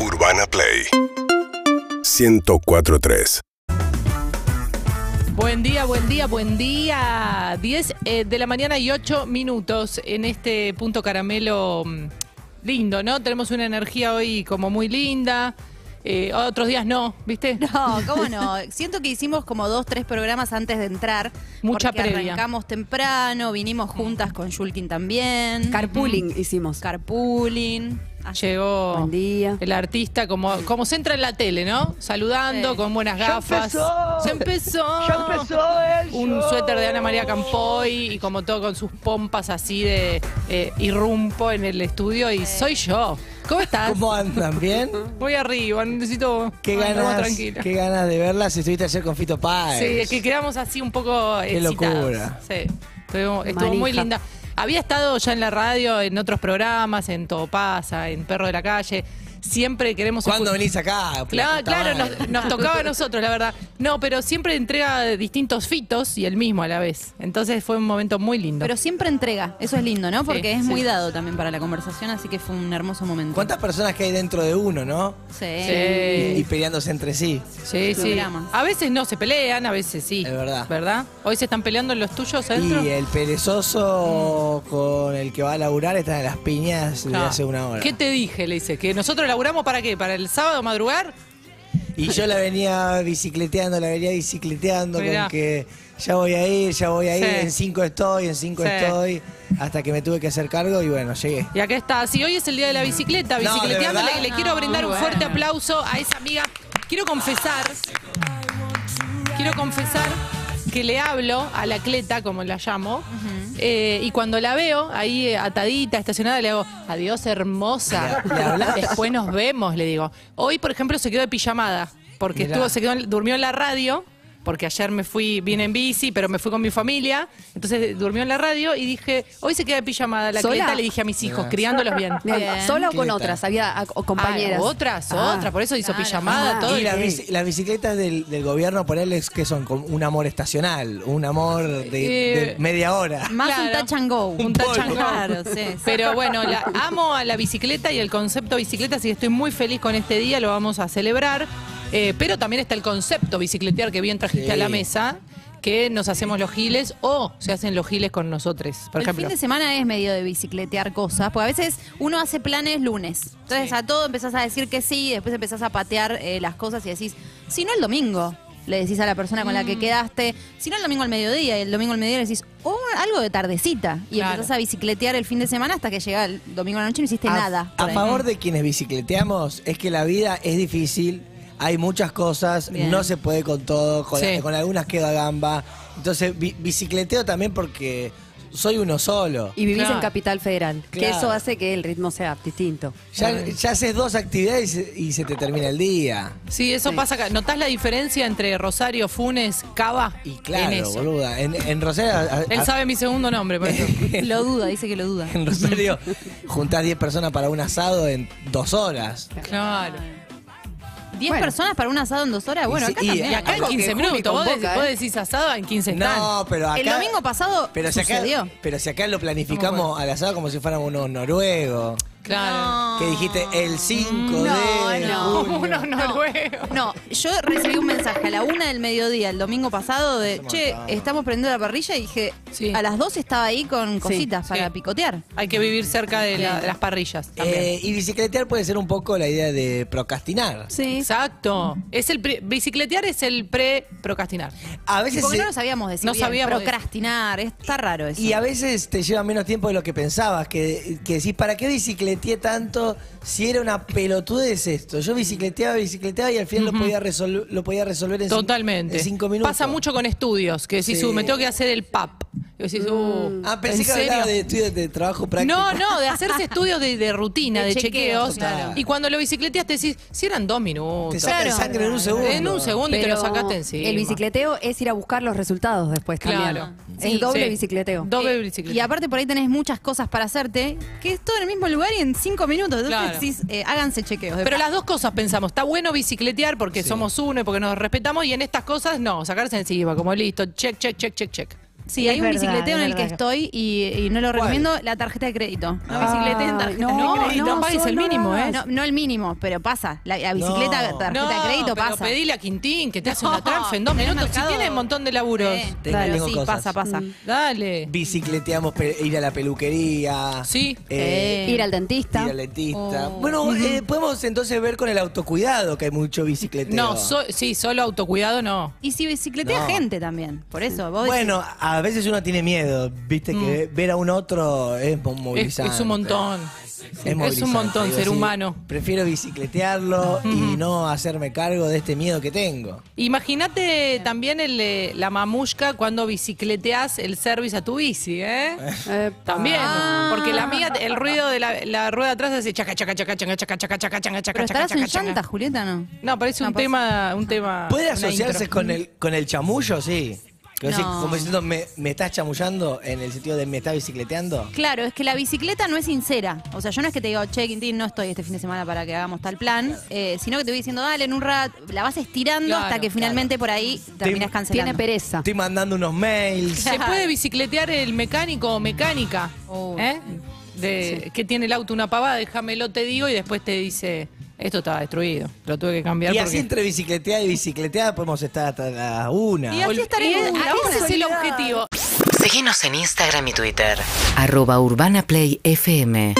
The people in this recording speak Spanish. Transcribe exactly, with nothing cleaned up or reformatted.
Urbana Play ciento cuatro punto tres. Buen día, buen día, buen día. diez eh, de la mañana y ocho minutos en este punto caramelo lindo, ¿no? Tenemos una energía hoy como muy linda. Eh, otros días no, ¿viste? No, cómo no. Siento que hicimos como dos, tres programas antes de entrar. Mucha porque previa. Arrancamos temprano, vinimos juntas con Yulkin también. Carpooling mm. hicimos. Carpooling. Llegó buen día. El artista como, como se entra en la tele, ¿no? Saludando, sí. Con buenas gafas. ¡Ya empezó! ¡Ya empezó! ¡Ya empezó el show! Un suéter de Ana María Campoy y como todo con sus pompas así de eh, irrumpo en el estudio y sí. Soy yo. ¿Cómo estás? ¿Cómo andan? ¿Bien? Voy arriba, necesito... Qué ganas, tranquila. Qué ganas de verlas. Estuviste ayer con Fito Páez. Sí, es que quedamos así un poco qué excitados. Locura. Sí, estuvo, estuvo muy linda. Había estado ya en la radio, en otros programas, en Todo pasa, en Perro de la Calle. Siempre queremos... ¿Cuándo venís acá? Claro, claro nos, nos tocaba a nosotros, la verdad. No, pero siempre entrega distintos Fitos y el mismo a la vez. Entonces fue un momento muy lindo. Pero siempre entrega, eso es lindo, ¿no? Porque sí, es sí. muy dado también para la conversación, así que fue un hermoso momento. ¿Cuántas personas que hay dentro de uno, no? Sí. sí. Y, y peleándose entre sí. Sí, sí. sí. A veces no se pelean, a veces sí. Es verdad. ¿Verdad? Hoy se están peleando los tuyos adentro. Y el perezoso mm. con el que va a laburar está en las piñas no. de hace una hora. ¿Qué te dije? Le dice, que nosotros ¿laburamos para qué? ¿Para el sábado madrugar? Y yo la venía bicicleteando, la venía bicicleteando Mirá. con que ya voy a ir, ya voy a ir, sí. en cinco estoy, en cinco sí. estoy, hasta que me tuve que hacer cargo y bueno, llegué. Y acá está, si hoy es el día de la bicicleta, bicicleteándole, no, y le no, quiero brindar bueno. un fuerte aplauso a esa amiga. Quiero confesar, quiero confesar que le hablo a la atleta, como la llamo, uh-huh. eh, y cuando la veo ahí atadita, estacionada, le hago, adiós hermosa, ¿Le, le hablas? Después nos vemos, le digo. Hoy, por ejemplo, se quedó de pijamada, porque estuvo, se quedó, durmió en la radio, porque ayer me fui, vine en bici, pero me fui con mi familia, entonces durmió en la radio y dije, hoy se queda de pijamada la atleta, le dije a mis hijos, criándolos bien. bien. ¿Sola o con otras? Había compañeras. Ah, otras, ah, otras, por eso hizo claro, pijamada, ah, todo. Y las bici, la bicicletas del, del gobierno, ponerles que son como un amor estacional, un amor de, eh, de media hora. Más claro, un touch and go. Un, un touch and go. Claro, sí, sí. Pero bueno, la, amo a la bicicleta y el concepto bicicleta, así que estoy muy feliz con este día, lo vamos a celebrar. Eh, pero también está el concepto bicicletear que bien trajiste sí. a la mesa, que nos hacemos los giles o se hacen los giles con nosotros. Por ejemplo. El fin de semana es medio de bicicletear cosas, porque a veces uno hace planes lunes. Entonces sí. a todo empezás a decir que sí, después empezás a patear eh, las cosas y decís, si no el domingo, le decís a la persona con mm. la que quedaste, si no el domingo al mediodía, y el domingo al mediodía le decís, oh, algo de tardecita. Y claro. empezás a bicicletear el fin de semana hasta que llega el domingo a la noche y no hiciste a, nada. A favor de quienes bicicleteamos es que la vida es difícil. Hay muchas cosas, bien. No se puede con todo, con, sí. la, con algunas queda gamba. Entonces, bi bicicleteo también porque soy uno solo. Y vivís claro. en Capital Federal, claro. que eso hace que el ritmo sea distinto. Ya, ya haces dos actividades y se te termina el día. Sí, eso sí. pasa acá. ¿Notás la diferencia entre Rosario, Funes, CABA? Y claro, en boluda. En, en Rosario... A, a, Él sabe mi segundo nombre, por eso. Lo duda, dice que lo duda. En Rosario juntás diez personas para un asado en dos horas. Claro. diez bueno. personas para un asado en dos horas, bueno, acá y, también. Y acá en quince minutos, vos, boca, vos decís asado en quince están. No, pero acá... El domingo pasado pero si sucedió. Acá, pero si acá lo planificamos al asado como si fueran unos noruegos. Claro. No. Que dijiste el cinco no, de no. Junio. Unos noruegos. No, yo recibí un mensaje a la una del mediodía el domingo pasado de, che, estamos prendiendo la parrilla y dije, sí. a las dos estaba ahí con cositas sí, para sí. picotear. Hay que vivir cerca de, la, de las parrillas también. Eh, y bicicletear puede ser un poco la idea de procrastinar. Sí. Exacto. Es el pre, bicicletear es el pre-procrastinar. A veces porque se, no lo sabíamos decir no bien, sabíamos procrastinar, está raro eso. Y a veces te lleva menos tiempo de lo que pensabas, que, que decís, ¿para qué bicicletear tanto si era una pelotudez esto? Yo bicicleteaba, bicicleteaba y al final uh-huh. lo podía resolver, lo podía resolver en, totalmente. en cinco minutos. Pasa mucho con estudios, que decís, sí. uh, me tengo que hacer el P A P. Y decís, uh, ah, pensé que hablaba de estudios de trabajo práctico. No, no, de hacerse estudios de, de rutina, de, de chequeos. chequeos claro. Y cuando lo bicicleteas te decís, si eran dos minutos. Te saca claro. sangre en un segundo. En un segundo pero y te lo sacaste encima. El bicicleteo es ir a buscar los resultados después también. Claro. Sí, es doble sí. bicicleteo. Doble bicicleteo. Y aparte por ahí tenés muchas cosas para hacerte, que es todo en el mismo lugar y en cinco minutos. Entonces claro. decís, eh, háganse chequeos. Pero paz. Las dos cosas pensamos, está bueno bicicletear porque sí. somos uno y porque nos respetamos y en estas cosas no, sacarse encima, como listo, check, check, check, check, check. Sí, es hay un verdad, bicicleteo en el que estoy y, y no lo recomiendo, ¿cuál? La tarjeta de crédito. No bicicleten ah, tarjeta no, de crédito. No, no pagues el mínimo, ¿eh? No, no el mínimo, pero pasa. La, la bicicleta, no, tarjeta no, de crédito pero pasa. Pedile a Quintín que te hace no, una tranfa en dos minutos. Si tiene un montón de laburos. Eh, claro, tengo sí, cosas. pasa, pasa. Mm. Dale. Bicicleteamos, ir a la peluquería. Sí. Eh, eh. Ir al dentista. Ir al dentista. Oh. Bueno, mm-hmm. eh, podemos entonces ver con el autocuidado que hay mucho bicicleteo. No, so, sí, solo autocuidado no. Y si bicicletea no. gente también, por eso. Vos bueno, decís, a veces uno tiene miedo, viste, mm. que ver a un otro es movilizante. Es, es un montón. Es, es un montón digo, ser sí, humano. Prefiero bicicletearlo mm. y no hacerme cargo de este miedo que tengo. Imagínate también el, la mamushka cuando bicicleteas el service a tu bici, ¿eh? También. Ah. Porque la mía, el ruido de la, la rueda atrás hace chaca, chaca, chaca, chaca, chaca, chaca, chaca, chaca, chaca, chaca, chaca, chaca. Julieta, ¿no? No, parece no, un, tema, un tema. ¿Puede asociarse con el, con el chamullo? Sí. No. Así, como diciendo, me, me estás chamullando en el sentido de me estás bicicleteando. Claro, es que la bicicleta no es sincera. O sea, yo no es que te digo, che, Quintín, no estoy este fin de semana para que hagamos tal plan, eh, sino que te voy diciendo, dale, en un rato, la vas estirando claro, hasta que finalmente claro. por ahí terminas cancelando. Tiene pereza. Estoy mandando unos mails. ¿Se puede bicicletear el mecánico o mecánica? Oh. ¿Eh? De, sí. Que tiene el auto una pavada, déjamelo, te digo, y después te dice... Esto estaba destruido, lo tuve que cambiar. Y así porque... entre bicicleteada y bicicleteada podemos estar hasta la una. Y así estaremos. Ese es el objetivo. Síguenos en Instagram y Twitter. arroba Urbana Play F M.